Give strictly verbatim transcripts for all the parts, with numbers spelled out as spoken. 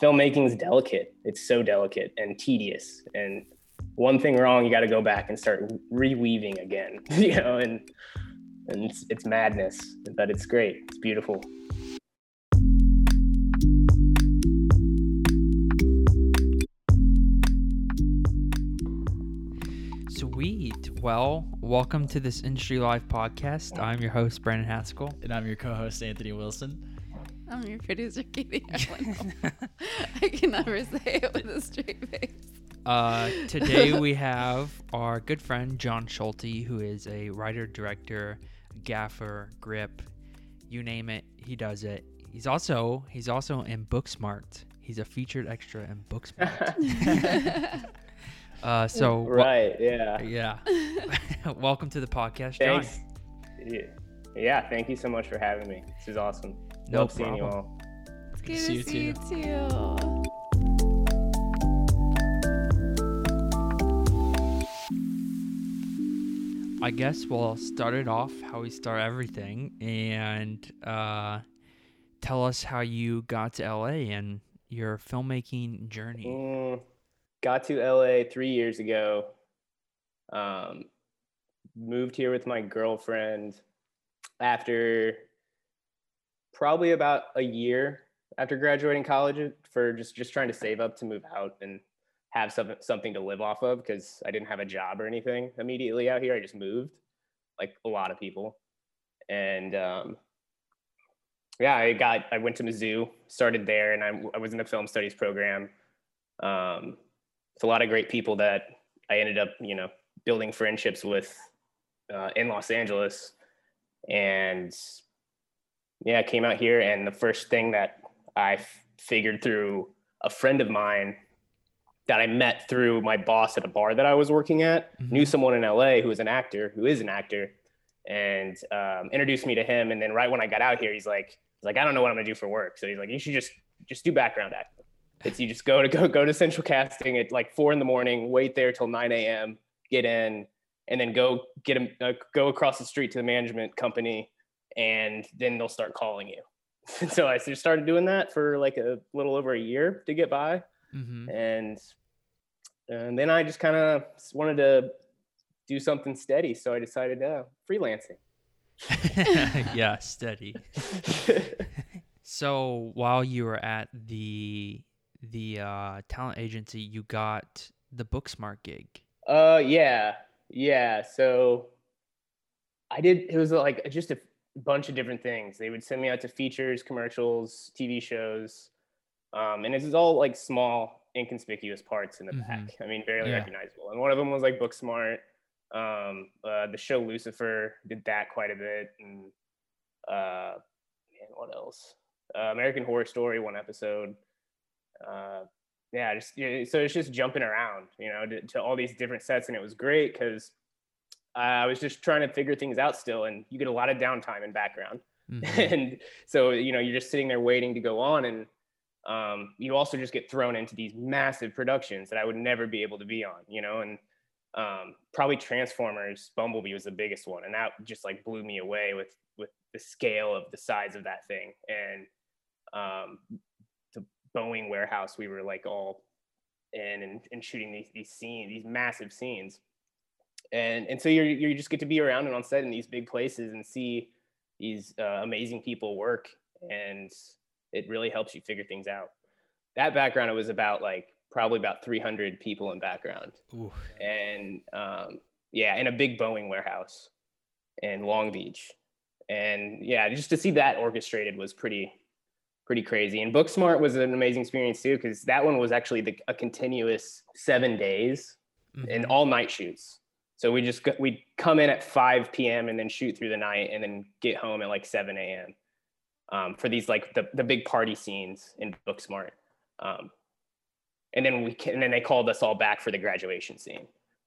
filmmaking is delicate. It's so delicate and tedious, and one thing wrong, you got to go back and start reweaving again, you know, and and it's, it's madness, but it's great. It's beautiful. Sweet. Well, welcome to this Industry Live podcast. I'm your host, Brandon Haskell. And I'm your co-host, Anthony Wilson. I'm your producer, Katie Allen. I can never say it with a straight face. Uh, today we have our good friend, John Schulte, who is a writer, director, gaffer, grip, you name it, he does it. He's also, he's also in Booksmart. He's a featured extra in Booksmart. uh, so. Right. Wel- yeah. Yeah. Welcome to the podcast, John. Thanks. Yeah. Thank you so much for having me. This is awesome. No Love problem. Seeing you all. It's good, good to see, see you too. You too. I guess we'll start it off how we start everything, and uh, tell us how you got to L A and your filmmaking journey. Mm, got to L A three years ago. Um, moved here with my girlfriend after probably about a year after graduating college, for just, just trying to save up to move out and have some, something to live off of, because I didn't have a job or anything immediately out here. I just moved, like a lot of people. And um, yeah, I got, I went to Mizzou, started there, and I, I was in the film studies program. Um, it's a lot of great people that I ended up, you know, building friendships with uh, in Los Angeles. And yeah, I came out here, and the first thing that I f- figured through a friend of mine that I met through my boss at a bar that I was working at, mm-hmm. knew someone in L A who was an actor, who is an actor, and um, introduced me to him. And then right when I got out here, he's like, he's like, I don't know what I'm gonna do for work. So he's like, you should just just do background acting. It's you just go to go go to Central Casting at like four in the morning, wait there till nine a.m., get in, and then go get a, uh, go across the street to the management company, and then they'll start calling you. So I just started doing that for like a little over a year to get by. Mm-hmm. And and then I just kind of wanted to do something steady, so I decided uh, freelancing. Yeah, steady. So while you were at the the uh, talent agency, you got the Booksmart gig. Uh, yeah, yeah. So I did. It was like just a bunch of different things. They would send me out to features, commercials, T V shows. Um, and this is all like small, inconspicuous parts in the mm-hmm. back. I mean, barely yeah. recognizable. And one of them was like Booksmart. Um, uh, the show Lucifer did that quite a bit. And uh, man, what else? Uh, American Horror Story, one episode. Uh, yeah, just you know, so it's just jumping around, you know, to, to all these different sets. And it was great because I was just trying to figure things out still. And you get a lot of downtime and background. Mm-hmm. And so, you know, you're just sitting there waiting to go on. And Um, you also just get thrown into these massive productions that I would never be able to be on, you know, and um, probably Transformers Bumblebee was the biggest one. And that just like blew me away with, with the scale of the size of that thing. And um, the Boeing warehouse, we were like all in and, and shooting these, these scenes, these massive scenes. And and so you you just get to be around and on set in these big places and see these uh, amazing people work. And it really helps you figure things out. That background, it was about like probably about three hundred people in background. Ooh. And um, yeah, in a big Boeing warehouse in Long Beach. And yeah, just to see that orchestrated was pretty, pretty crazy. And Booksmart was an amazing experience too, because that one was actually the, a continuous seven days mm-hmm. and all night shoots. So we just, we'd come in at five p.m. and then shoot through the night and then get home at like seven a.m. Um, for these like the, the big party scenes in Booksmart, um, and then we can, and then they called us all back for the graduation scene.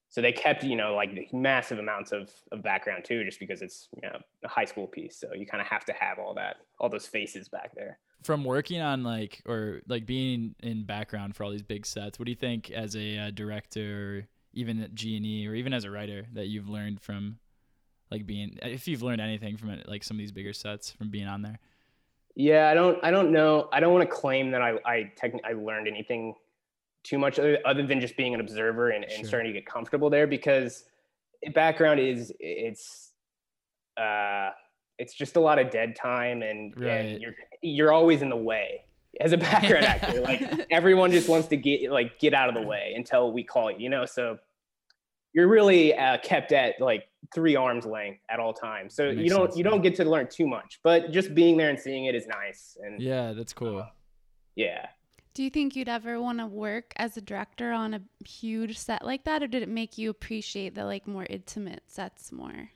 So they kept you know like massive amounts of of background too, just because it's you know a high school piece. So you kind of have to have all that, all those faces back there. From working on like or like being in background for all these big sets, what do you think as a uh, director, even at G and E, or even as a writer, that you've learned from like being, if you've learned anything from like some of these bigger sets from being on there? Yeah, I don't. I don't know. I don't want to claim that I I, techn- I learned anything too much other, other than just being an observer and, and sure. starting to get comfortable there, because background is it's uh it's just a lot of dead time and, right. and you're you're always in the way as a background actor. Like everyone just wants to get like get out of the way until we call you, you know. So you're really uh, kept at like three arms length at all times. So you don't sense, you man. don't get to learn too much, but just being there and seeing it is nice. And yeah, that's cool. Uh, yeah. Do you think you'd ever want to work as a director on a huge set like that, or did it make you appreciate the like more intimate sets more?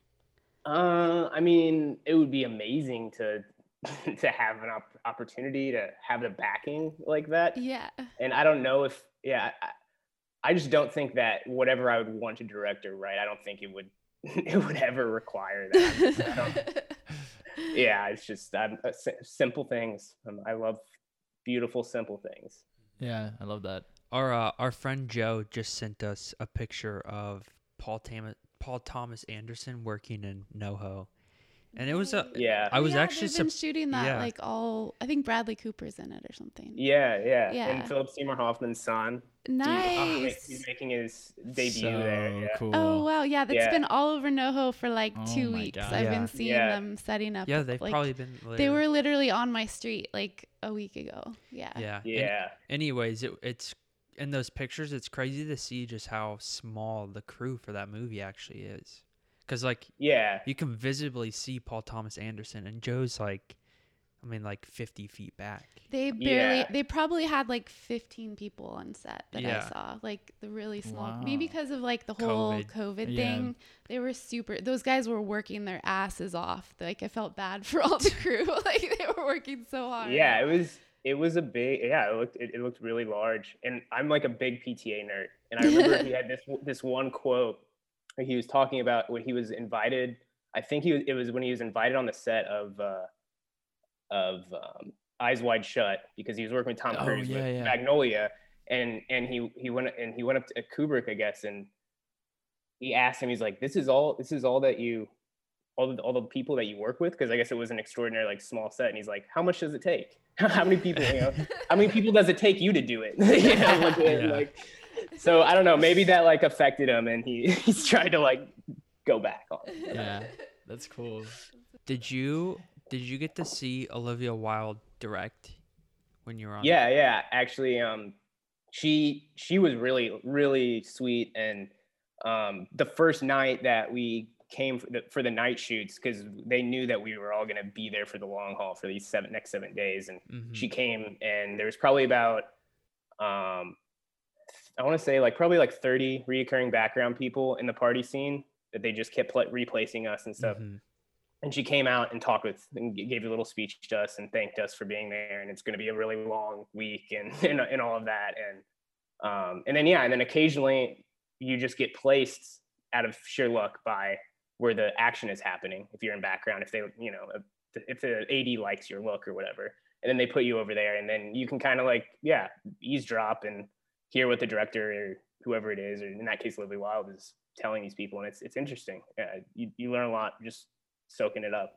Uh, I mean, it would be amazing to to have an op- opportunity to have the backing like that. Yeah. And I don't know if yeah. I, I just don't think that whatever I would want to direct or write, I don't think it would it would ever require that. I don't, yeah, it's just I'm, uh, simple things. Um, I love beautiful, simple things. Yeah, I love that. Our uh, our friend Joe just sent us a picture of Paul Tam- Paul Thomas Anderson working in NoHo, and it was a yeah. I was yeah, actually they've been su- shooting that yeah. like all. I think Bradley Cooper's in it or something. Yeah, yeah, yeah. And Philip Seymour Hoffman's son. Nice. He's making his debut so there. Yeah. Cool. Oh wow, yeah, that's yeah. been all over NoHo for like oh two weeks. God. I've yeah. been seeing yeah. them setting up. Yeah, they've like, probably been. Later. They were literally on my street like a week ago. Yeah. Yeah. Yeah. And, anyways, it, it's in those pictures. It's crazy to see just how small the crew for that movie actually is, because like yeah, you can visibly see Paul Thomas Anderson and Joe's like. I mean, like fifty feet back. They barely, yeah. they probably had like fifteen people on set that yeah. I saw. Like the really small, wow. maybe because of like the whole COVID, COVID yeah. thing. They were super, those guys were working their asses off. Like I felt bad for all the crew. Like they were working so hard. Yeah, it was, it was a big, yeah, it looked, it, it looked really large. And I'm like a big P T A nerd. And I remember he had this, this one quote where he was talking about when he was invited. I think he was, it was when he was invited on the set of, uh, of um, Eyes Wide Shut, because he was working with Tom Cruise oh, yeah, with yeah. Magnolia, and and he he went and he went up to Kubrick, I guess, and he asked him, he's like, this is all this is all that you all the, all the people that you work with, because I guess it was an extraordinary like small set, and he's like, how much does it take? How many people, you know, how many people does it take you to do it? You know, like, yeah. like, so I don't know, maybe that like affected him, and he he's tried to like go back on it. Yeah, that's cool. Did you Did you get to see Olivia Wilde direct when you were on? Yeah, yeah. Actually, um, she she was really really sweet, and um, the first night that we came for the, for the night shoots, because they knew that we were all gonna be there for the long haul for these seven next seven days, and mm-hmm. she came, and there was probably about um, I want to say like probably like thirty reoccurring background people in the party scene that they just kept pl- replacing us and stuff. Mm-hmm. And she came out and talked with, and gave a little speech to us and thanked us for being there. And it's going to be a really long week and, and, and all of that. And, um, and then, yeah. And then occasionally you just get placed out of sheer luck by where the action is happening. If you're in background, if they, you know, if the A D likes your look or whatever, and then they put you over there, and then you can kind of like, yeah, eavesdrop and hear what the director or whoever it is, or in that case, Olivia Wilde, is telling these people. And it's, it's interesting. Yeah, you, you learn a lot just soaking it up.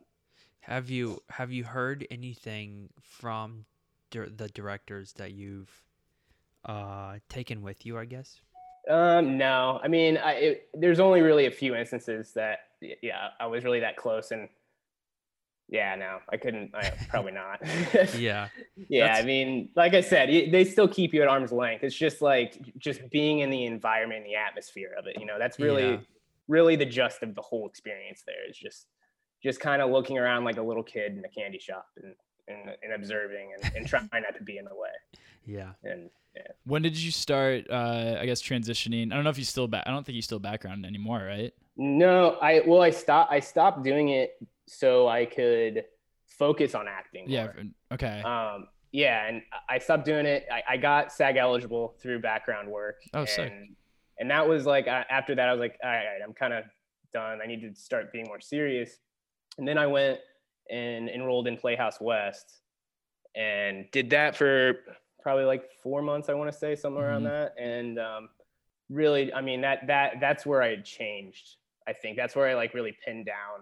Have you have you heard anything from dir- the directors that you've uh, taken with you, I guess? Um, no, I mean, I, it, there's only really a few instances that, yeah, I was really that close, and yeah, no, I couldn't, I, probably not. yeah. Yeah, that's... I mean, like I said, they still keep you at arm's length. It's just like, just being in the environment, the atmosphere of it, you know, that's really, yeah. really the gist of the whole experience there is just, just kind of looking around like a little kid in a candy shop and and, and observing and, and trying not to be in the way. Yeah. And yeah. When did you start, uh, I guess, transitioning? I don't know if you still back. I don't think you still background anymore, right? No, I, well, I stopped, I stopped doing it so I could focus on acting. Yeah. More. Okay. Um, yeah. And I stopped doing it. I, I got SAG eligible through background work. Oh, and, sick. And that was like, uh, after that, I was like, all right, I'm kind of done. I need to start being more serious. And then I went and enrolled in Playhouse West and did that for probably like four months, I want to say, somewhere mm-hmm. around that. And um, really, I mean, that that that's where I had changed. I think that's where I like really pinned down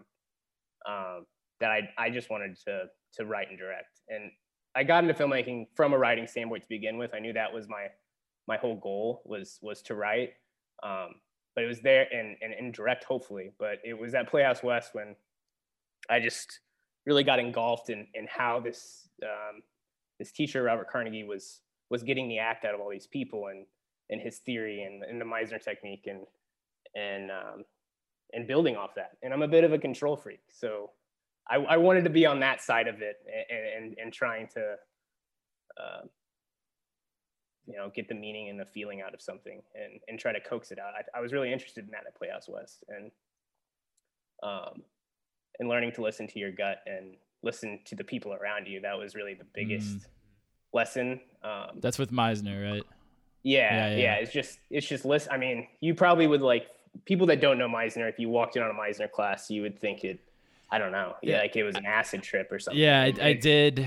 um, that I I just wanted to to write and direct. And I got into filmmaking from a writing standpoint to begin with. I knew that was my my whole goal was was to write. Um, but it was there and, and, and direct, hopefully. But it was at Playhouse West when I just really got engulfed in, in how this um, this teacher, Robert Carnegie, was was getting the act out of all these people, and and his theory and, and the Meisner technique and and um, and building off that. And I'm a bit of a control freak, so I, I wanted to be on that side of it and and, and trying to uh, you know, get the meaning and the feeling out of something and and try to coax it out. I, I was really interested in that at Playhouse West, and um, and learning to listen to your gut and listen to the people around you. That was really the biggest mm. lesson. Um, That's with Meisner, right? Yeah, yeah, yeah. yeah. It's just, it's just listen. I mean, you probably would, like, people that don't know Meisner, if you walked in on a Meisner class, you would think it, I don't know, yeah, like it was an acid trip or something. Yeah, I, I did.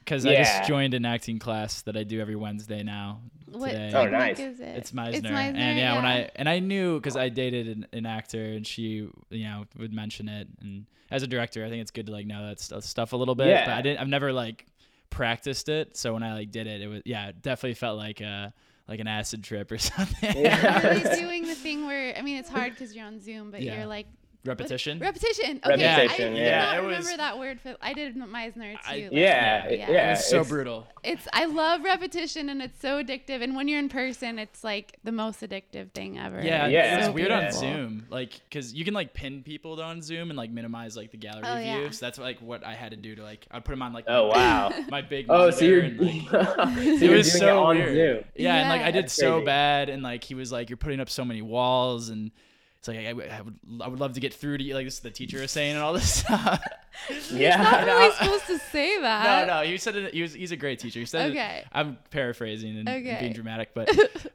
Because yeah. I just joined an acting class that I do every Wednesday now. What, today. Oh, nice. Is it? It's Meisner. It's Meisner. And yeah, yeah, when I and I knew, because I dated an, an actor, and she, you know, would mention it. And as a director, I think it's good to, like, know that st- stuff a little bit. Yeah. But I didn't. I've never, like, practiced it. So when I, like, did it, it was yeah, it definitely felt like a like an acid trip or something. Yeah. You're really doing the thing where, I mean, it's hard because you're on Zoom, but yeah. you're like. Repetition. What? Repetition. Okay. Repetition, I yeah. did not it remember was, that word. For, I did Meisner too. I, like, yeah, yeah. Yeah. It's so it's, brutal. It's I love repetition, and it's so addictive. And when you're in person, it's like the most addictive thing ever. Yeah, it's yeah. So it's weird on Zoom, like, because you can, like, pin people on Zoom and, like, minimize, like, the gallery oh, view. Yeah. So that's, like, what I had to do to, like, I put them on, like, oh my, wow, my big. Oh, so you're. And, like, so it you're was doing so it on weird. Zoom. Yeah, yeah, and, like, I did that's so crazy. Bad, and, like, he was like, "You're putting up so many walls," and. It's like, I, I would I would love to get through to you, like, this is the teacher is saying and all this stuff. Yeah. He's not really supposed to say that. No, no, you said it, he was, he's a great teacher. He said okay. It, I'm paraphrasing and, okay. and being dramatic, but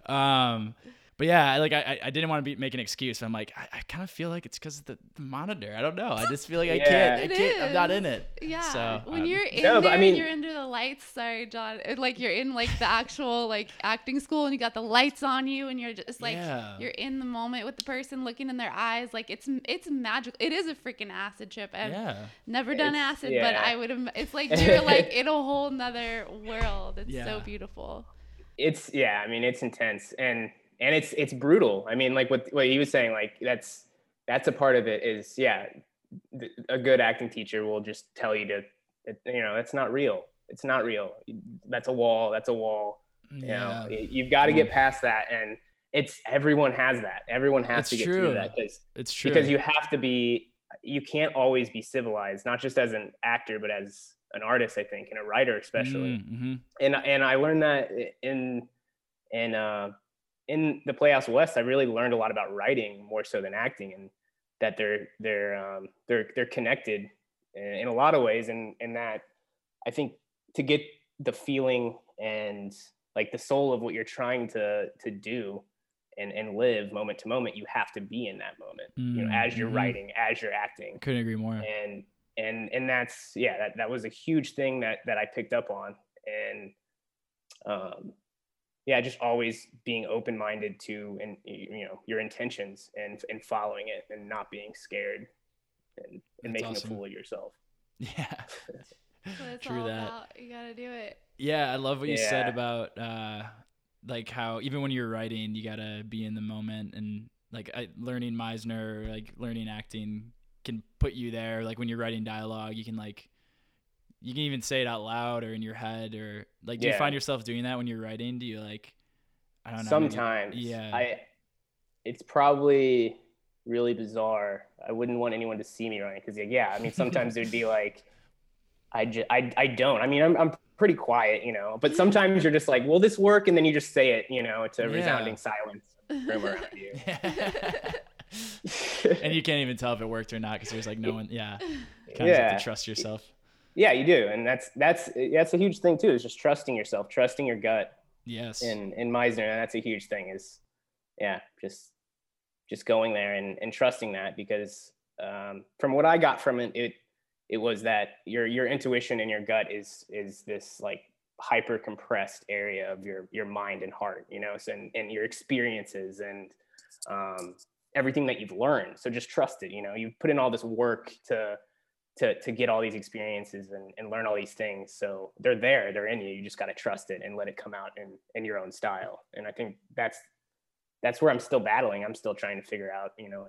um, but yeah, like, I I didn't want to be, make an excuse. I'm like, I, I kind of feel like it's because of the, the monitor. I don't know. I just feel like I yeah. can't. I it can't. Is. I'm not in it. Yeah. So, when um, you're in no, there, I mean, you're under the lights. Sorry, John. It, like, you're in, like, the actual, like, acting school, and you got the lights on you, and you're just like yeah. you're in the moment with the person, looking in their eyes. Like, it's it's magical. It is a freaking acid trip. I've yeah. never done it's, acid, yeah. but I would. Im- it's like you're like in a whole nother world. It's yeah. so beautiful. It's yeah. I mean, it's intense and. And it's it's brutal. I mean, like what what he was saying, like that's that's a part of it is, yeah, th- a good acting teacher will just tell you to, it, you know, that's not real. It's not real. That's a wall. That's a wall. You yeah. know, you've got to get past that. And it's everyone has that. Everyone has it's to get true. Through that. It's true. Because you have to be, you can't always be civilized, not just as an actor, but as an artist, I think, and a writer especially. Mm-hmm. And and I learned that in, in, uh, in the Playhouse West, I really learned a lot about writing more so than acting, and that they're they're um, they're they're connected in a lot of ways. And and that I think to get the feeling and like the soul of what you're trying to to do and and live moment to moment, you have to be in that moment, mm-hmm. you know, as you're writing, as you're acting. Couldn't agree more. And and and that's yeah, that that was a huge thing that that I picked up on, and um. Yeah, just always being open-minded to, and you know, your intentions and and following it, and not being scared, and, and making awesome. A fool of yourself. Yeah, that's what it's True all that. About. You gotta do it. Yeah, I love what you yeah. said about uh, like how even when you're writing, you gotta be in the moment, and like I, learning Meisner, like learning acting, can put you there. Like when you're writing dialogue, you can like. You can even say it out loud or in your head or like, do yeah. you find yourself doing that when you're writing? Do you like, I don't know. Sometimes. Maybe, yeah. I, it's probably really bizarre. I wouldn't want anyone to see me writing. Cause yeah, I mean, sometimes there'd be like, I just, I, I don't, I mean, I'm, I'm pretty quiet, you know, but sometimes you're just like, will this work? And then you just say it, you know, to yeah. resounding silence from around you. Yeah. And you can't even tell if it worked or not. Cause there's like no one. Yeah. You kind yeah. of have to trust yourself. Yeah, you do, and that's that's that's a huge thing too. Is just trusting yourself, trusting your gut. Yes. In in Meisner, and that's a huge thing. Is yeah, just just going there and, and trusting that because um, from what I got from it, it it was that your your intuition and your gut is is this like hyper compressed area of your your mind and heart, you know, so, and and your experiences and um, everything that you've learned. So just trust it. You know, you put in all this work to. to to get all these experiences and, and learn all these things. So they're there, they're in you. You just got to trust it and let it come out in in your own style. And I think that's that's where I'm still battling. I'm still trying to figure out, you know,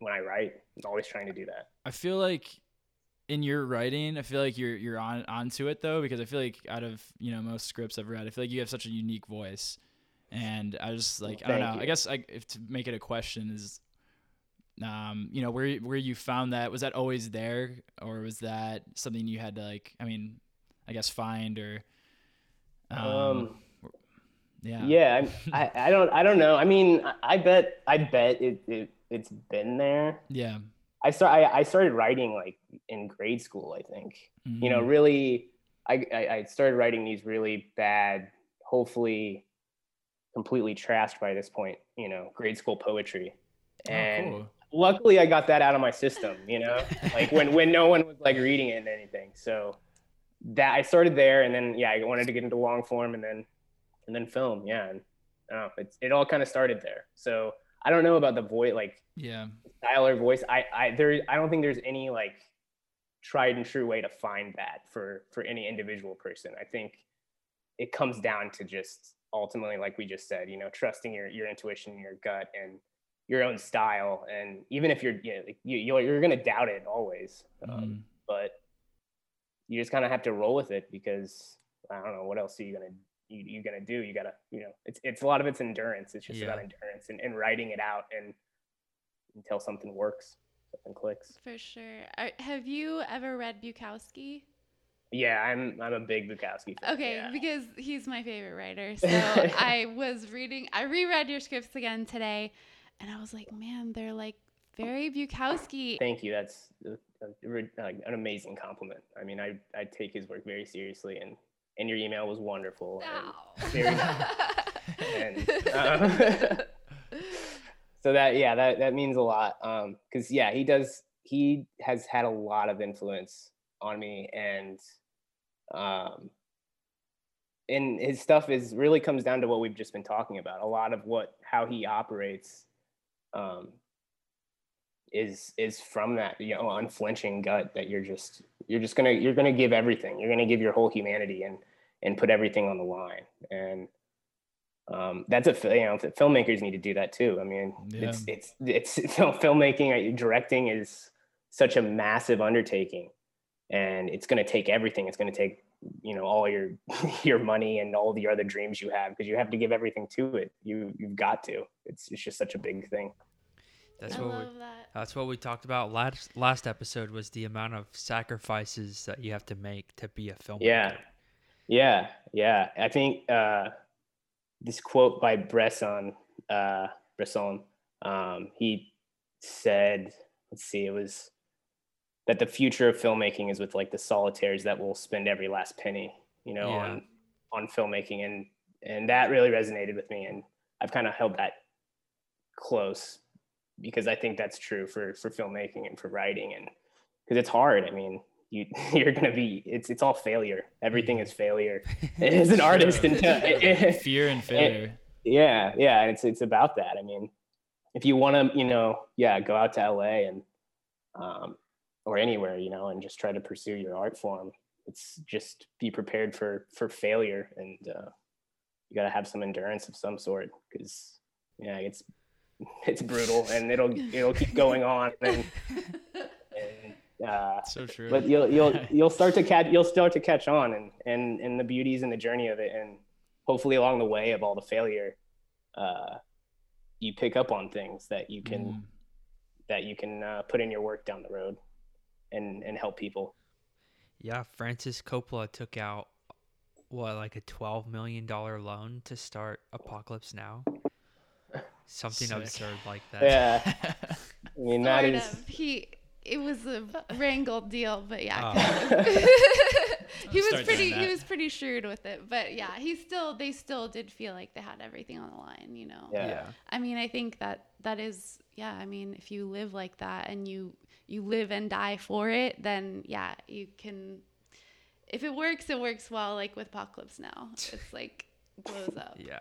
when I write, I'm always trying to do that. I feel like in your writing, I feel like you're you're on onto it though, because I feel like out of, you know, most scripts I've read, I feel like you have such a unique voice. And I just like, well, I don't know, you. I guess I, if to make it a question is, um, you know, where, where you found that, was that always there, or was that something you had to like, I mean, I guess find or, um, um yeah, yeah. I, I, I don't, I don't know. I mean, I, I bet, I bet it, it, it's been there. Yeah. I started, I, I started writing like in grade school, I think, mm-hmm. you know, really, I, I, I started writing these really bad, hopefully completely trashed by this point, you know, grade school poetry. And oh, cool. Luckily I got that out of my system, you know, like when, when no one was like reading it and anything. So that I started there, and then, yeah, I wanted to get into long form and then, and then film. Yeah. And uh, it, it all kind of started there. So I don't know about the voice, like yeah. style or voice. I, I, there, I don't think there's any like tried and true way to find that for, for any individual person. I think it comes down to just ultimately, like we just said, you know, trusting your, your intuition, your gut, and your own style. And even if you're, you know, you, you're, you're going to doubt it always, um, mm. but you just kind of have to roll with it, because I don't know, what else are you going to, you, you're going to do? You gotta, you know, it's, it's a lot of it's endurance. It's just yeah. about endurance and, and writing it out and until something works, something clicks. For sure. Are, have you ever read Bukowski? Yeah, I'm I'm a big Bukowski fan. Okay, yeah. Because he's my favorite writer. So I was reading, I reread your scripts again today, and I was like, man, they're like very Bukowski. Thank you. That's a, a, an amazing compliment. I mean, I, I take his work very seriously, and, and your email was wonderful. Oh. And, very, and, um, so that, yeah, that, that means a lot. Um, because, yeah, he does, he has had a lot of influence on me, and um and his stuff is really comes down to what we've just been talking about. A lot of what how he operates um is is from that, you know, unflinching gut that you're just you're just gonna you're gonna give everything, you're gonna give your whole humanity and and put everything on the line. And um that's a you know filmmakers need to do that too. I mean yeah. it's it's it's filmmaking, directing is such a massive undertaking. And it's going to take everything. It's going to take, you know, all your your money and all the other dreams you have, because you have to give everything to it. You you've got to. It's it's just such a big thing. That's I what love we, that. That's what we talked about last last episode, was the amount of sacrifices that you have to make to be a filmmaker. Yeah, yeah, yeah. I think uh, this quote by Bresson, uh, Bresson, um, he said, let's see, it was. that the future of filmmaking is with like the solitaires that will spend every last penny, you know, yeah. on, on filmmaking. And, and that really resonated with me. And I've kind of held that close, because I think that's true for, for filmmaking and for writing. And cause it's hard. I mean, you, you're going to be, it's, it's all failure. Everything is failure as an artist. until, it, it, Fear and failure. It, yeah. Yeah. It's, it's about that. I mean, if you want to, you know, yeah, go out to L A and, um, or anywhere, you know, and just try to pursue your art form. It's just be prepared for, for failure. And uh, you got to have some endurance of some sort, because, yeah, it's, it's brutal, and it'll, it'll keep going on. And, and uh, so true. But you'll, you'll, you'll start to catch, you'll start to catch on, and, and, and the beauties and the journey of it. And hopefully along the way of all the failure, uh, you pick up on things that you can, mm. that you can uh, put in your work down the road. And, and help people. Yeah, Francis Coppola took out what like a twelve million dollars loan to start Apocalypse Now. Something Sick. absurd like that. Yeah. I mean, that sort is... of. He it was a wrangled deal, but yeah. Oh. he was pretty he was pretty shrewd with it, but yeah, he still they still did feel like they had everything on the line, you know. Yeah. yeah. I mean, I think that that is yeah, I mean, if you live like that and you you live and die for it, then yeah, you can, if it works, it works well, like with Apocalypse Now. It's like blows up. Yeah.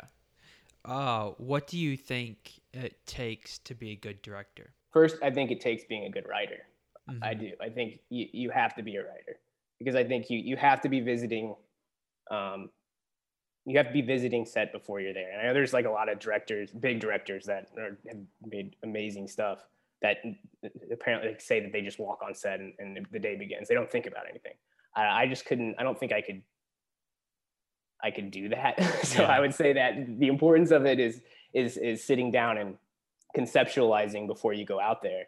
Uh, what do you think it takes to be a good director? First, I think it takes being a good writer. Mm-hmm. I do. I think you, you have to be a writer, because I think you you have to be visiting, um, you have to be visiting set before you're there. And I know there's like a lot of directors, big directors that are, have made amazing stuff that apparently say that they just walk on set and, and the day begins. They don't think about anything. I, I just couldn't, I don't think I could, I could do that. So yeah. I would say that the importance of it is, is, is sitting down and conceptualizing before you go out there,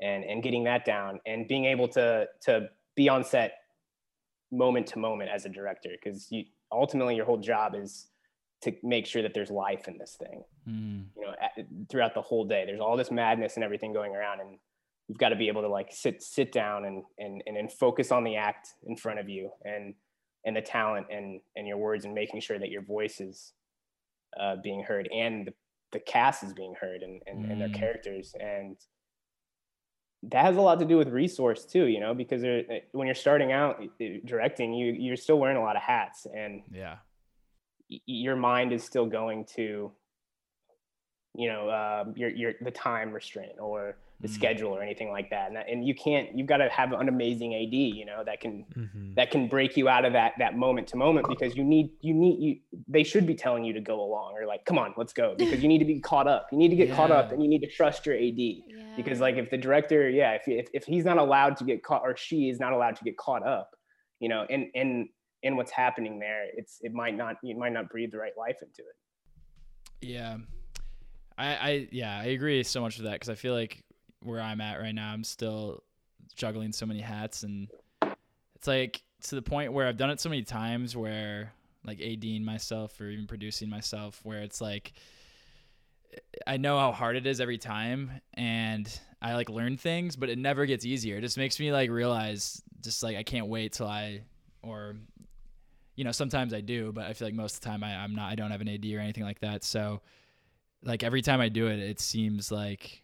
and, and getting that down, and being able to, to be on set moment to moment as a director. Cause you, ultimately your whole job is to make sure that there's life in this thing, mm. you know, at, throughout the whole day, there's all this madness and everything going around, and you've got to be able to like sit, sit down and, and, and, and focus on the act in front of you, and, and the talent and, and your words, and making sure that your voice is uh, being heard, and the, the cast is being heard, and, and, mm. and their characters. And that has a lot to do with resource too, you know, because when you're starting out directing, you, you're still wearing a lot of hats, and yeah, y- your mind is still going to, you know, uh, your, your, the time restraint or the mm. schedule or anything like that. And, that, and you can't, you've got to have an amazing A D, you know, that can, mm-hmm. that can break you out of that, that moment to moment, because you need, you need, you, they should be telling you to go along, or like, come on, let's go, because you need to be caught up. You need to get yeah. caught up, and you need to trust your A D, yeah. because like if the director, yeah, if, if, if he's not allowed to get caught, or she is not allowed to get caught up, you know, and, and, and what's happening there, it's, it might not, you might not breathe the right life into it. Yeah. I, I, yeah, I agree so much with that, because I feel like where I'm at right now, I'm still juggling so many hats, and it's like to the point where I've done it so many times where like ADing myself or even producing myself, where it's like, I know how hard it is every time, and I like learn things, but it never gets easier. It just makes me like realize just like, I can't wait till I, or, you know, sometimes I do, but I feel like most of the time I, I'm not, I don't have an A D or anything like that. So like every time I do it, it seems like,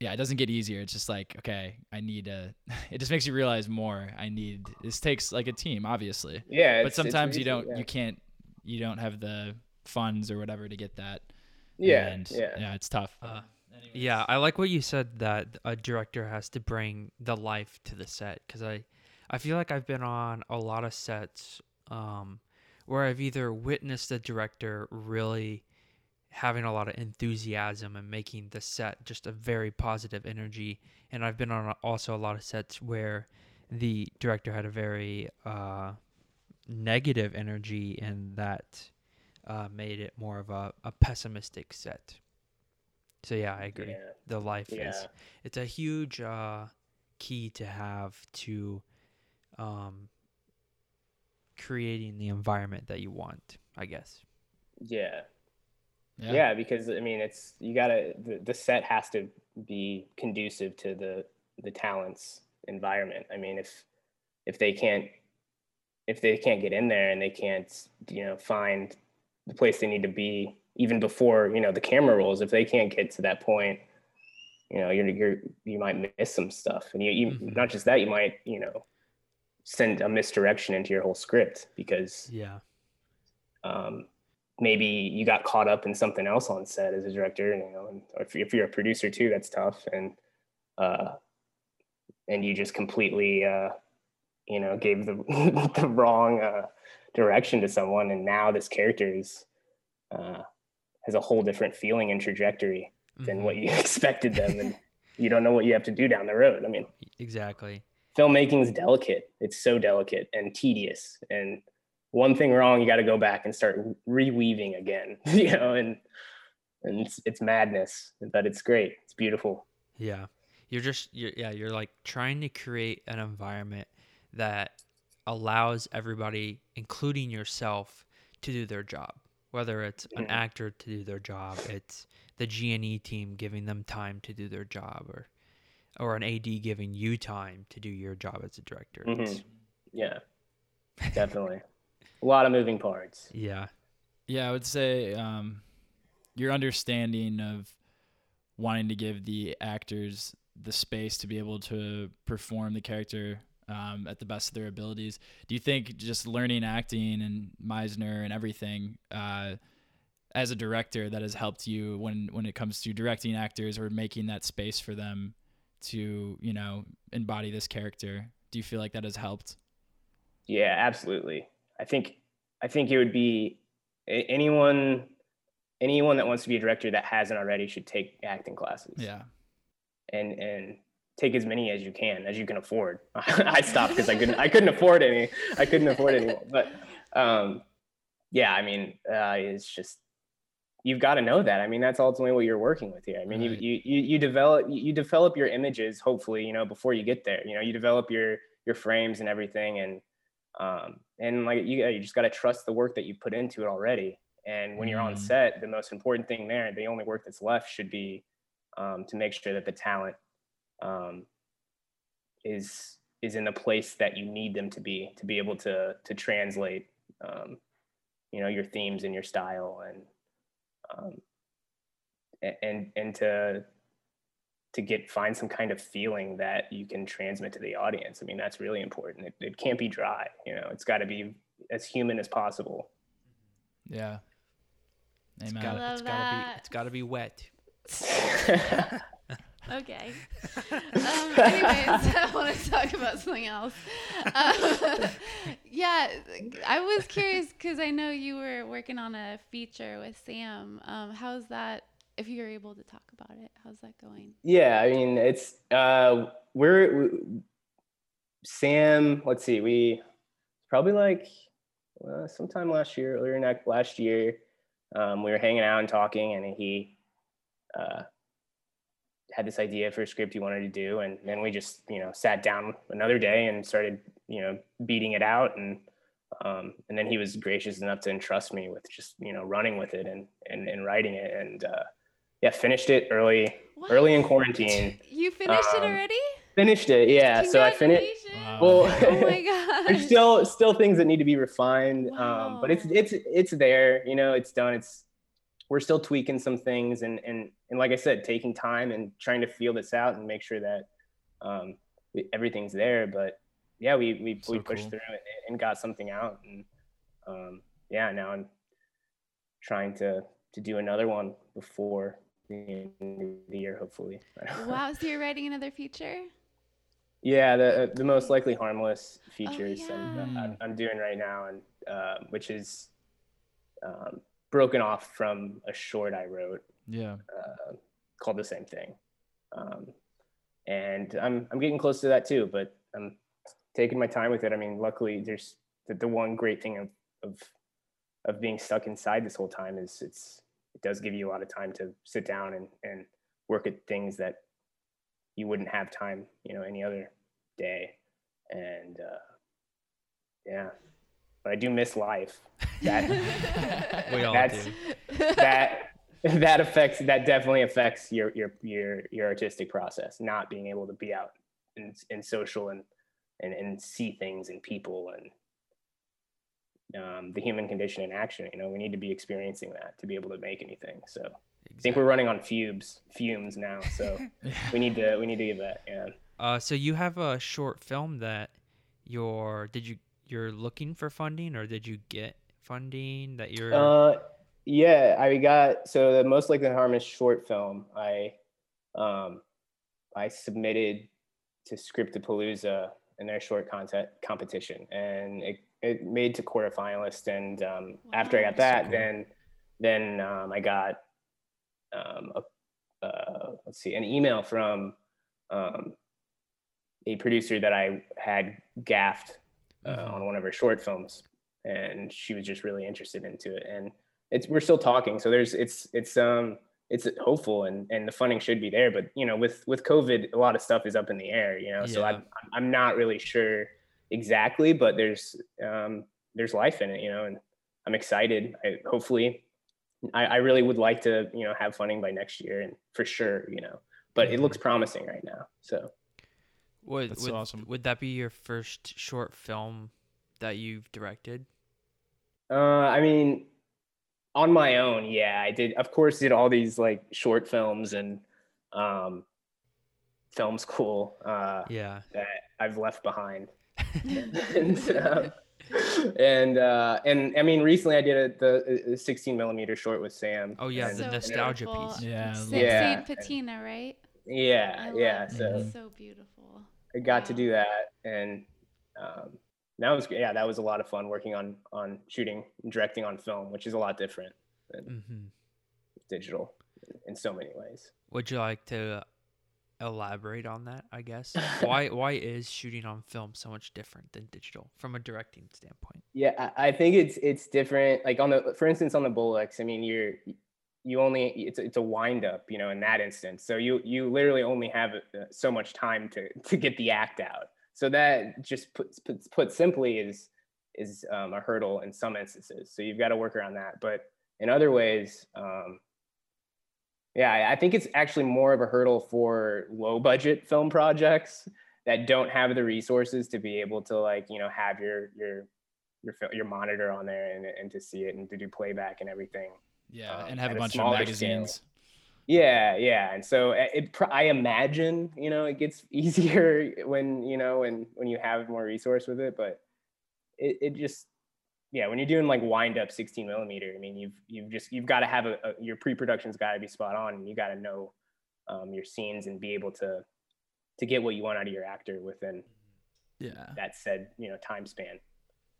yeah, it doesn't get easier. It's just like, okay, I need a, it just makes you realize more. I need, this takes like a team, obviously. Yeah. But sometimes you don't, yeah. you can't, you don't have the funds or whatever to get that. Yeah. And yeah. yeah, it's tough. Uh, yeah. I like what you said, that a director has to bring the life to the set. Cause I, I feel like I've been on a lot of sets um, where I've either witnessed a director really having a lot of enthusiasm and making the set just a very positive energy. And I've been on also a lot of sets where the director had a very uh, negative energy, and that uh, made it more of a, a pessimistic set. So yeah, I agree. Yeah. The life yeah. is, it's a huge uh, key to have to um, creating the environment that you want, I guess. Yeah. Yeah. yeah, because I mean, it's you gotta the, the set has to be conducive to the the talent's environment. I mean, if if they can't if they can't get in there, and they can't, you know, find the place they need to be even before, you know, the camera rolls, if they can't get to that point, you know, you're you're you might miss some stuff, and you, you mm-hmm. not just that, you might, you know, send a misdirection into your whole script, because yeah. Um, maybe you got caught up in something else on set as a director, and, you know, and or if, if you're a producer too, that's tough. And, uh, and you just completely, uh, you know, gave the, the wrong, uh, direction to someone. And now this character is, uh, has a whole different feeling and trajectory mm-hmm. than what you expected them. And you don't know what you have to do down the road. I mean, exactly. Filmmaking is delicate. It's so delicate and tedious, and one thing wrong, you got to go back and start reweaving again, you know, and and it's, it's madness, but it's great. It's beautiful. Yeah. You're just, you're, yeah, you're like trying to create an environment that allows everybody, including yourself, to do their job, whether it's an actor to do their job, it's the G and E team giving them time to do their job, or, or an A D giving you time to do your job as a director. Mm-hmm. Yeah, definitely. A lot of moving parts. Yeah. Yeah, I would say um, your understanding of wanting to give the actors the space to be able to perform the character um, at the best of their abilities. Do you think just learning acting and Meisner and everything uh, as a director, that has helped you when, when it comes to directing actors or making that space for them to, you know, embody this character? Do you feel like that has helped? Yeah, absolutely. I think I think it would be anyone anyone that wants to be a director that hasn't already should take acting classes. Yeah. And and take as many as you can, as you can afford. I stopped because I couldn't I couldn't afford any. I couldn't afford any. But um, yeah, I mean, uh, it's just, you've got to know that. I mean, that's ultimately what you're working with here. I mean, right. you, you, you develop, you develop your images, hopefully, you know, before you get there, you know, you develop your, your frames and everything. And, um, and like, you, you just got to trust the work that you put into it already. And when mm. you're on set, the most important thing there, the only work that's left should be, um, to make sure that the talent, um, is, is in the place that you need them to be, to be able to, to translate, um, you know, your themes and your style and, Um, and and to to get find some kind of feeling that you can transmit to the audience. I mean, that's really important. It, it can't be dry, you know. It's got to be as human as possible. Yeah. Amen. It's gotta, it's gotta be it's gotta be wet. Okay. Um, anyways, I want to talk about something else. Um, yeah, I was curious because I know you were working on a feature with Sam. Um, how's that? If you're able to talk about it, how's that going? Yeah, I mean, it's uh, we're we, Sam. Let's see, we probably like uh, sometime last year, earlier in last year, um, we were hanging out and talking, and he. Uh, had this idea for a script he wanted to do. And then we just, you know, sat down another day and started, you know, beating it out. And, um, and then he was gracious enough to entrust me with just, you know, running with it and, and, and writing it. And, uh, yeah, finished it early, what? early in quarantine. You finished um, it already? Finished it. Yeah. So I finished. Wow. Well, oh my gosh. There's still, still things that need to be refined. Wow. Um, but it's, it's, it's there, you know, it's done. It's, we're still tweaking some things and, and, and like I said, taking time and trying to feel this out and make sure that um, we, everything's there. But yeah, we, we, so we pushed cool. through and, and got something out. And um, yeah, now I'm trying to, to do another one before the end of the year, hopefully. Wow. So you're writing another feature? Yeah. The, the most likely harmless features oh, yeah. I'm, I'm, I'm doing right now. And uh, which is, um, broken off from a short I wrote, yeah, uh, called the same thing, um, and I'm I'm getting close to that too. But I'm taking my time with it. I mean, luckily, there's the, the one great thing of, of of being stuck inside this whole time is it's it does give you a lot of time to sit down and, and work at things that you wouldn't have time, you know, any other day, and uh, yeah. But I do miss life. That we all that's, do. That that affects that definitely affects your your your your artistic process. Not being able to be out and and social and and and see things and people and um, the human condition in action. You know, we need to be experiencing that to be able to make anything. So exactly. I think we're running on fumes fumes now. So yeah. we need to we need to get that. Yeah. Uh, so you have a short film that your did you. You're looking for funding, or did you get funding that you're? Uh, yeah, I got so the most likely harmless short film. I, um, I submitted to Scriptapalooza in their short content competition, and it, it made to quarterfinalist. And um, wow, after I got that, so cool. then then um, I got um, a, uh, let's see, an email from um, a producer that I had gaffed. Uh, on one of her short films, and she was just really interested into it. And it's we're still talking, so there's it's it's um it's hopeful, and and the funding should be there. But you know, with with COVID, a lot of stuff is up in the air. You know, yeah. so I'm I'm not really sure exactly, but there's um there's life in it. You know, and I'm excited. I, hopefully, I, I really would like to you know have funding by next year, and for sure, you know. But it looks promising right now, so. Would, That's would, so awesome. Would that be your first short film that you've directed? Uh, I mean, on my own, yeah, I did. Of course, did all these like short films and um, film school. Uh, yeah, that I've left behind. and uh, and, uh, and I mean, recently I did a, the sixteen millimeter short with Sam. Oh yeah, and, the nostalgia and, piece. Yeah, Saint Yeah. Patina, right? Yeah, yeah. It. So it was so beautiful. I got wow. to do that, and um, that was yeah, that was a lot of fun working on on shooting and directing on film, which is a lot different than mm-hmm. digital in so many ways. Would you like to elaborate on that? I guess why why is shooting on film so much different than digital from a directing standpoint? Yeah, I, I think it's it's different. Like on the, for instance, on the Bolex, I mean, you're you only it's it's a wind up, you know, in that instance. So you you literally only have so much time to to get the act out. So that just put put, put simply is is um, a hurdle in some instances. So you've got to work around that. But in other ways, um, yeah, I think it's actually more of a hurdle for low budget film projects that don't have the resources to be able to, like, you know, have your your your your monitor on there and and to see it and to do playback and everything. Yeah, um, and have a bunch of magazines. Scale. Yeah, yeah, and so it, I imagine, you know, it gets easier when, you know, when, when you have more resource with it, but it, it just, yeah, when you're doing like wind up sixteen millimeter, I mean, you've you've just you've got to have a, a your pre-production's got to be spot on, and you got to know um, your scenes and be able to to get what you want out of your actor within yeah that said, you know, time span.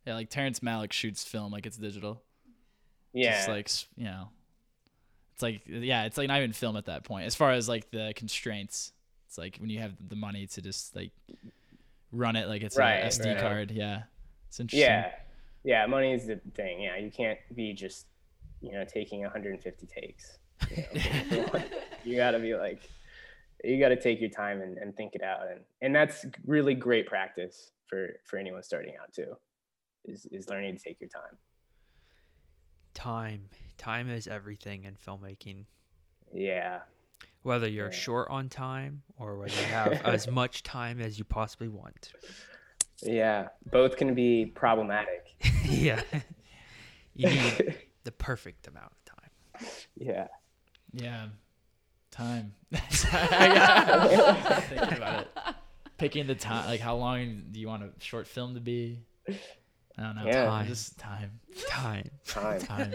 Yeah, like Terrence Malick shoots film like it's digital. Yeah, just like, you know. It's like, yeah, it's like not even film at that point. As far as like the constraints, it's like when you have the money to just like run it like it's right, an S D right. card. Yeah, it's interesting. Yeah, yeah, money is the thing. Yeah, you can't be just, you know, taking one hundred fifty takes. You know? You gotta be like, you gotta take your time and, and think it out, and and that's really great practice for for anyone starting out too. Is is learning to take your time. Time. Time is everything in filmmaking. Yeah. Whether you're yeah. short on time or whether you have as much time as you possibly want. Yeah. Both can be problematic. Yeah. You need the perfect amount of time. Yeah. Yeah. Time. Think about it. Picking the time, like how long do you want a short film to be? I don't know. Yeah. Time. Just time. Time. Time. Time.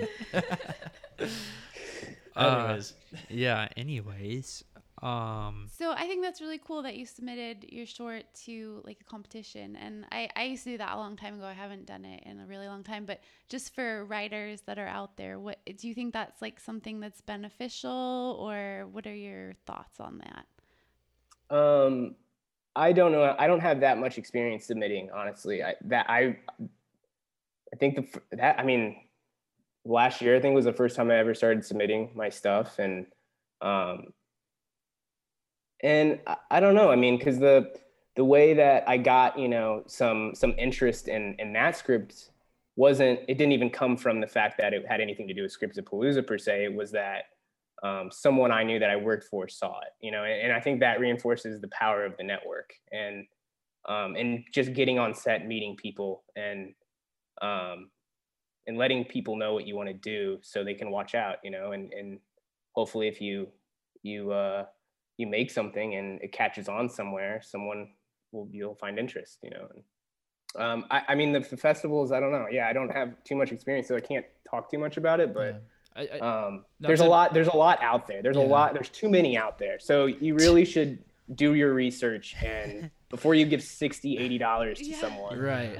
uh, anyways. Yeah. Anyways. Um, so I think that's really cool that you submitted your short to like a competition. And I, I used to do that a long time ago. I haven't done it in a really long time. But just for writers that are out there, what do you think that's like something that's beneficial, or what are your thoughts on that? Um, I don't know. I don't have that much experience submitting, honestly. I, that I... I think the, that, I mean, last year, I think was the first time I ever started submitting my stuff. And, um, and I, I don't know, I mean, cause the, the way that I got, you know, some, some interest in, in that script wasn't, it didn't even come from the fact that it had anything to do with Scriptapalooza per se. It was that, um, someone I knew that I worked for saw it, you know, and, and I think that reinforces the power of the network and, um, and just getting on set, meeting people and, um and letting people know what you want to do so they can watch out, you know, and and hopefully if you you uh you make something and it catches on somewhere, someone will, you'll find interest, you know. And, um I, I mean the, the festivals, I don't know, yeah, I don't have too much experience, so I can't talk too much about it, but yeah. I, I, um no, there's a lot there's a lot out there there's yeah. a lot there's too many out there, so you really should do your research and before you give sixty, eighty dollars to yeah. someone, right?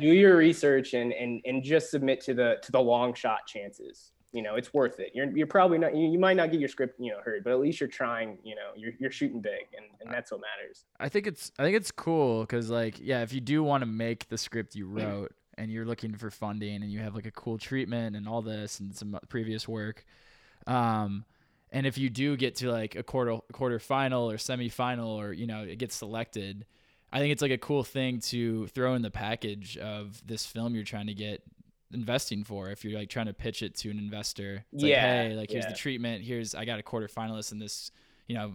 Do your research and, and, and just submit to the, to the long shot chances, you know, it's worth it. You're, you're probably not, you, you might not get your script, you know, heard, but at least you're trying, you know, you're, you're shooting big, and, and that's what matters. I think it's, I think it's cool. Cause like, yeah, if you do want to make the script you wrote and you're looking for funding and you have like a cool treatment and all this and some previous work, um, and if you do get to like a quarter quarter final or semifinal, or, you know, it gets selected, I think it's like a cool thing to throw in the package of this film you're trying to get investing for. If you're like trying to pitch it to an investor, it's yeah, like, hey, like yeah. here's the treatment. Here's, I got a quarter finalist and this, you know,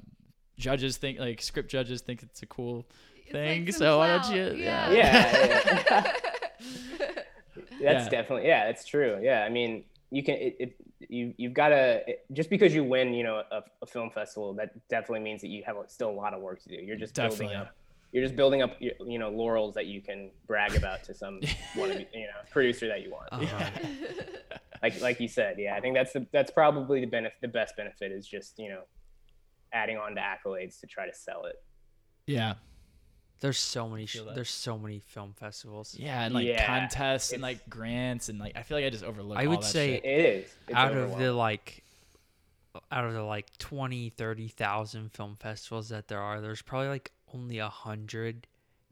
judges think like script judges think it's a cool it's thing. Like so why don't you? Yeah. yeah, yeah. That's yeah. definitely, yeah, that's true. Yeah. I mean, you can, it, it you you've got to, just because you win, you know, a, a film festival, that definitely means that you have still a lot of work to do. You're just definitely. building up you're just building up your, you know, laurels that you can brag about to some one of you, you know, producer that you want. Uh-huh. Yeah. like like you said, yeah, I think that's the, that's probably the benefit the best benefit is just, you know, adding on to accolades to try to sell it. Yeah. There's so many there's so many film festivals. Yeah, and like yeah, contests and like grants and like I feel like I just overlooked I would all that say shit. It is. It's out of the like out of the like twenty, thirty thousand film festivals that there are, there's probably like only a hundred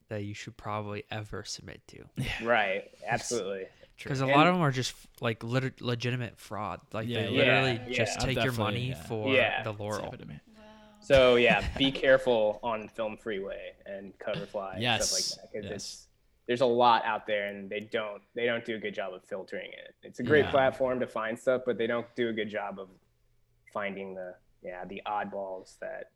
that you should probably ever submit to. Right. Absolutely. Because a lot of them are just like lit- legitimate fraud. Like yeah, they literally yeah, just yeah. take your money yeah. for yeah. the laurel. So yeah, be careful on Film Freeway and Coverfly yes. and stuff like that. Because yes. there's a lot out there, and they don't they don't do a good job of filtering it. It's a great yeah. platform to find stuff, but they don't do a good job of finding the yeah the oddballs that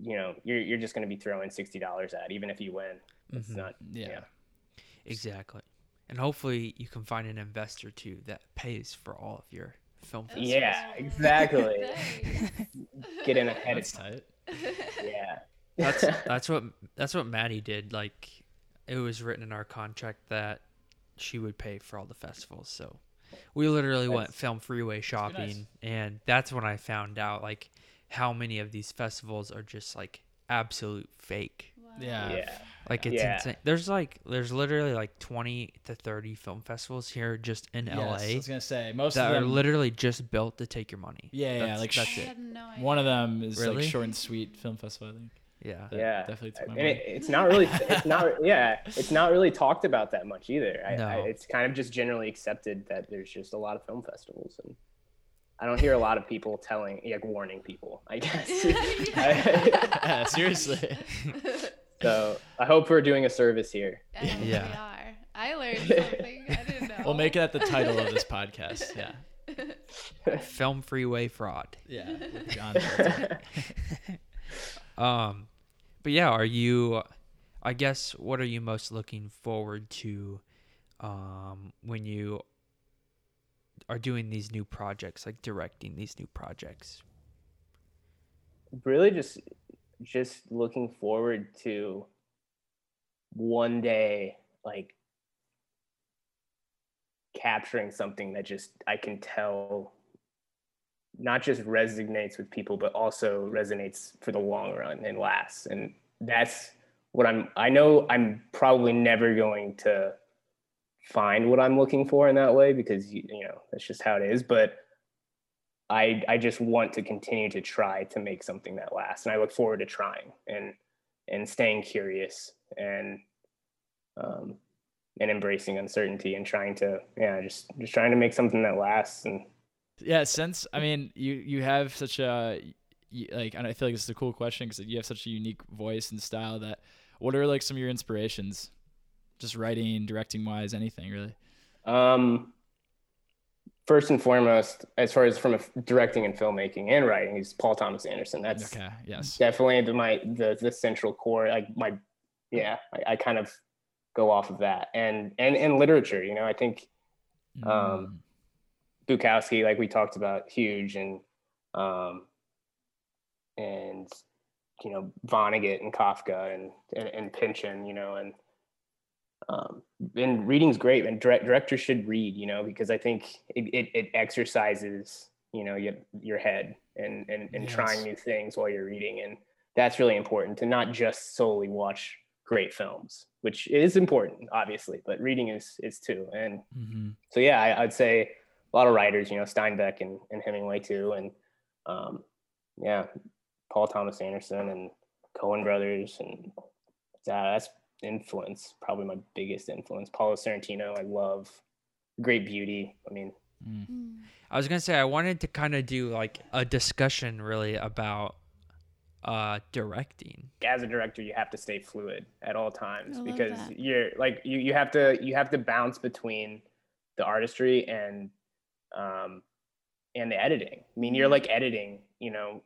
you know you're you're just going to be throwing sixty dollars at, even if you win. It's mm-hmm. not yeah. yeah exactly, and hopefully you can find an investor too that pays for all of your film. Yeah, exactly. Get in ahead that's of time. Yeah, that's that's what that's what Maddie did. Like, it was written in our contract that she would pay for all the festivals. So we literally that's, went Film Freeway shopping, nice. And that's when I found out like how many of these festivals are just like absolute fake. Wow. Yeah. yeah, like it's yeah. insane. There's like there's literally like twenty to thirty film festivals here just in yes, L A. I was gonna say most that of them are literally just built to take your money. Yeah, that's, yeah, like that's I it. Have no idea. One of them is really? Like short and sweet film festival. I think. Yeah, that yeah, definitely. Took my money. It, it's not really, it's not yeah, it's not really talked about that much either. I, no. I, it's kind of just generally accepted that there's just a lot of film festivals and. I don't hear a lot of people telling, like warning people, I guess. yeah, seriously. So I hope we're doing a service here. Yeah. yeah. We are. I learned something. I didn't know. We'll make that the title of this podcast. Yeah. Film Freeway Fraud. Yeah. John. um, but yeah, are you, I guess, what are you most looking forward to um, when you are doing these new projects, like directing these new projects? Really just just looking forward to one day like capturing something that just I can tell not just resonates with people but also resonates for the long run and lasts. And that's what I'm I know I'm probably never going to find what I'm looking for in that way because you, you know that's just how it is, but I I just want to continue to try to make something that lasts, and I look forward to trying and and staying curious and um and embracing uncertainty and trying to yeah just just trying to make something that lasts. And yeah, since I mean you you have such a like and I feel like this is a cool question because you have such a unique voice and style, that what are like some of your inspirations? Just writing, directing wise, anything really? Um, first and foremost, as far as from a, directing and filmmaking and writing, is Paul Thomas Anderson. That's okay, yes. definitely the, my the the central core. Like my, yeah, I, I kind of go off of that, and and and literature. You know, I think um, mm. Bukowski, like we talked about, huge, and um, and you know Vonnegut and Kafka and and, and Pynchon, you know, and. Um, and reading's great, and direct, directors should read, you know, because I think it, it, it exercises, you know, your, your head and, and, and yes. trying new things while you're reading. And that's really important, to not just solely watch great films, which is important, obviously, but reading is, is too. And mm-hmm. so, yeah, I, I'd say a lot of writers, you know, Steinbeck and, and Hemingway too. And, um, yeah, Paul Thomas Anderson and Coen Brothers, and uh, that's, influence, probably my biggest influence. Paolo Sorrentino, I love. Great Beauty. I mean, mm. I was gonna say I wanted to kind of do like a discussion really about uh directing. As a director, you have to stay fluid at all times, because that. you're like you you have to you have to bounce between the artistry and um and the editing. I mean, you're like editing, you know,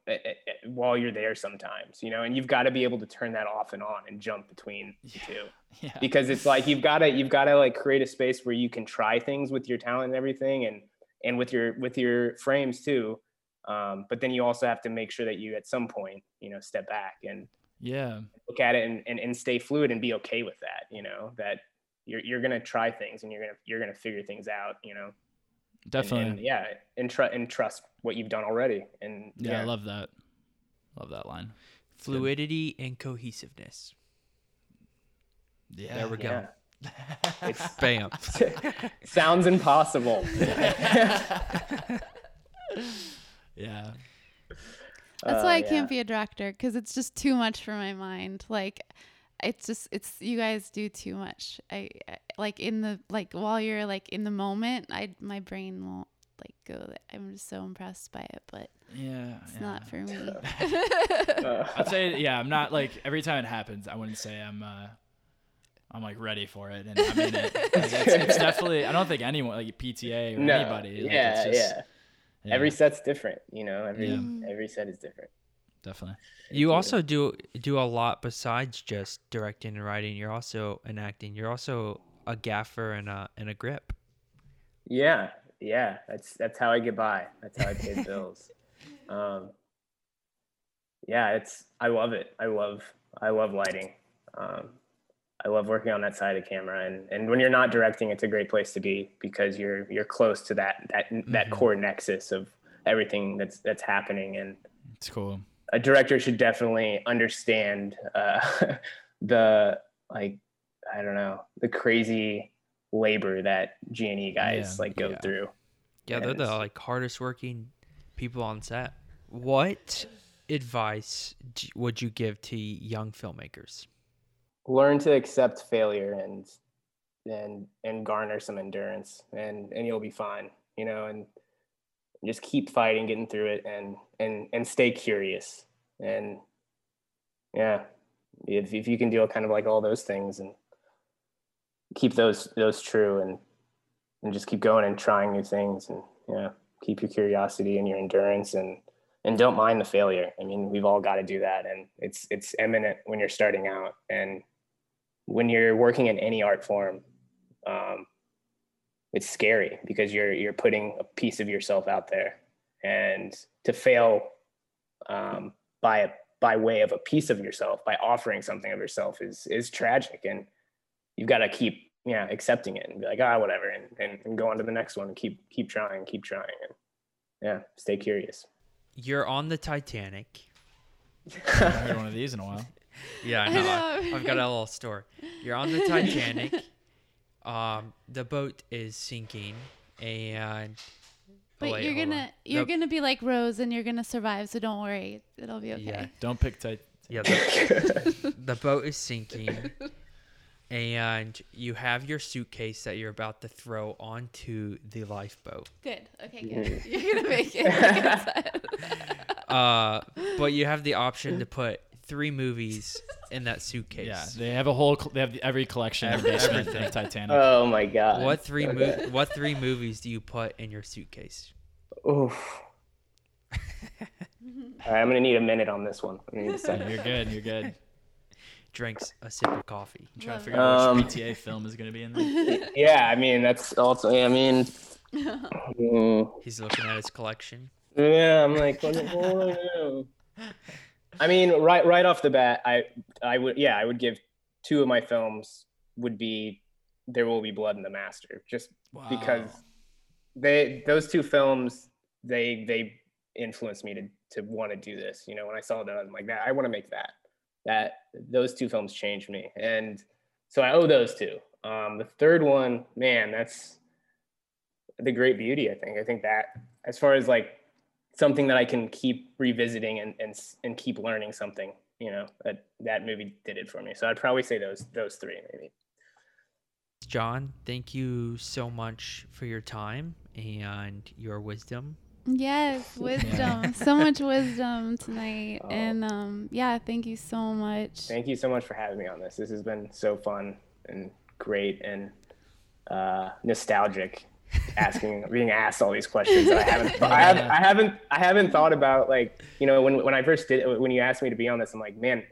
while you're there sometimes, you know, and you've got to be able to turn that off and on and jump between the yeah. two, yeah. because it's like, you've got to, you've got to like create a space where you can try things with your talent and everything, and, and with your, with your frames too. Um, but then you also have to make sure that you, at some point, you know, step back and yeah, look at it and, and, and stay fluid and be okay with that, you know, that you're, you're going to try things, and you're going to, you're going to figure things out, you know. Definitely. And, and, yeah. And, tr- and trust what you've done already. And yeah, yeah, I love that. Love that line. Fluidity and cohesiveness. Yeah. There we go. Yeah. It's bam. Sounds impossible. Yeah. That's why uh, I can't yeah. be a director, because it's just too much for my mind. Like, it's just, it's, you guys do too much. I, I like in the, like while you're like in the moment, I, my brain won't like go there. I'm just so impressed by it, but yeah, it's yeah. not for me. I'd say, yeah, I'm not like, every time it happens, I wouldn't say I'm, uh, I'm like ready for it. And I mean, it, like, it's, it's definitely, I don't think anyone, like P T A or no, anybody. Like, yeah. It's just, yeah. Yeah. Every set's different, you know, every yeah. every set is different. Definitely. You also do do a lot besides just directing and writing. You're also enacting. You're also a gaffer and a and a grip. Yeah. Yeah. That's that's how I get by. That's how I pay bills. Um, yeah, it's I love it. I love I love lighting. Um, I love working on that side of camera, and, and when you're not directing, it's a great place to be, because you're you're close to that that, mm-hmm. that core nexus of everything that's that's happening. And it's cool. A director should definitely understand uh, the like I don't know the crazy labor that G and E guys yeah. like go yeah. through. Yeah, and they're the like hardest working people on set. What advice would you give to young filmmakers? Learn to accept failure and and and garner some endurance, and and you'll be fine, you know, and just keep fighting, getting through it, and and and stay curious. And yeah, if if you can deal kind of like all those things and keep those those true, and and just keep going and trying new things, and yeah, keep your curiosity and your endurance, and and don't mind the failure. I mean, we've all got to do that, and it's it's imminent when you're starting out, and when you're working in any art form, um, it's scary, because you're you're putting a piece of yourself out there, and to fail um, by a, by way of a piece of yourself, by offering something of yourself, is is tragic, and you've got to keep yeah accepting it and be like ah whatever, and, and and go on to the next one, and keep keep trying, keep trying, and yeah, stay curious. You're on the Titanic. I haven't heard one of these in a while. Yeah, I know. I know. I've got a little story. You're on the Titanic. Um, the boat is sinking, and but oh, wait, you're gonna on. you're nope. gonna be like Rose, and you're gonna survive. So don't worry, it'll be okay. Yeah, don't pick Titanic. Yeah, the, the boat is sinking, and you have your suitcase that you're about to throw onto the lifeboat. Good. Okay. Good. You're gonna make it. Uh, but you have the option to put three movies in that suitcase. Yeah, they have a whole. They have every collection of everything. Titanic. Oh my god. What three okay. mo- What three movies do you put in your suitcase? Oof. All right, I'm gonna need a minute on this one. I need a second. You're good. You're good. Drinks a sip of coffee. I'm trying Love to figure out which um, P T A film is gonna be in there. Yeah, I mean that's also. I mean. He's looking at his collection. Yeah, I'm like, what do I do? I mean, right, right off the bat, I, I would, yeah, I would give two of my films would be "There Will Be Blood" and "The Master," just wow. because they, those two films, they, they influenced me to to want to do this. You know, when I saw that, I was like, that I want to make that. That those two films changed me, and so I owe those two. Um, the third one, man, that's The Great Beauty. I think, I think that as far as like. Something that I can keep revisiting and, and and keep learning something, you know, that that movie did it for me. So I'd probably say those those three maybe. John, thank you so much for your time and your wisdom. Yes, wisdom. So much wisdom tonight. Oh. And um, yeah, thank you so much. Thank you so much for having me on this. This has been so fun and great and uh, nostalgic. Asking, being asked all these questions that I haven't, th- I, have, I haven't, I haven't thought about. Like, you know, when when I first did, when you asked me to be on this, I'm like, man,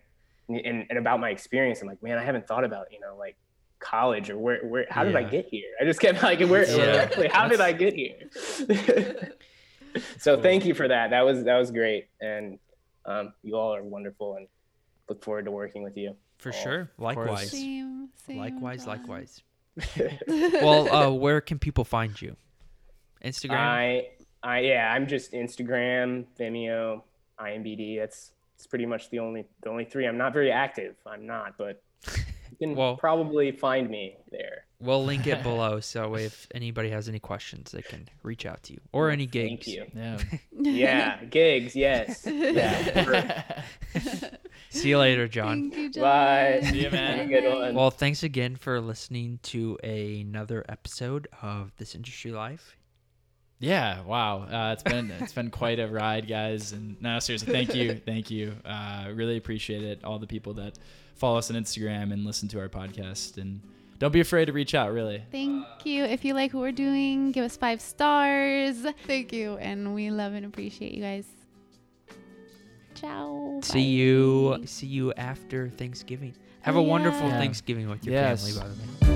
and, and about my experience, I'm like, man, I haven't thought about, you know, like college or where, where, how did yeah. I get here? I just kept like, where, yeah. exactly, how That's... did I get here? So cool. Thank you for that. That was that was great, and um, you all are wonderful, and look forward to working with you. For all. Sure, likewise, same, same likewise, God. likewise. Well, uh, where can people find you? Instagram? I, I yeah, I'm just Instagram, Vimeo, I M D B. That's it's pretty much the only the only three. I'm not very active. I'm not, but you can well, probably find me there. We'll link it below, so if anybody has any questions, they can reach out to you or any gigs. Thank you. Yeah, yeah gigs. Yes. Yeah. See you later, John. You, John. Bye. See you, man. Good one. Well, thanks again for listening to another episode of This Industry Life. Yeah, wow. Uh, it's been it's been quite a ride, guys. And no, seriously, thank you. Thank you. Uh, really appreciate it. All the people that follow us on Instagram and listen to our podcast. And don't be afraid to reach out, really. Thank uh, you. If you like what we're doing, give us five stars. Thank you. And we love and appreciate you guys. Ciao. See Bye. you. See you after Thanksgiving. Have oh, a yeah. wonderful yeah. Thanksgiving with your yes. family, by the way.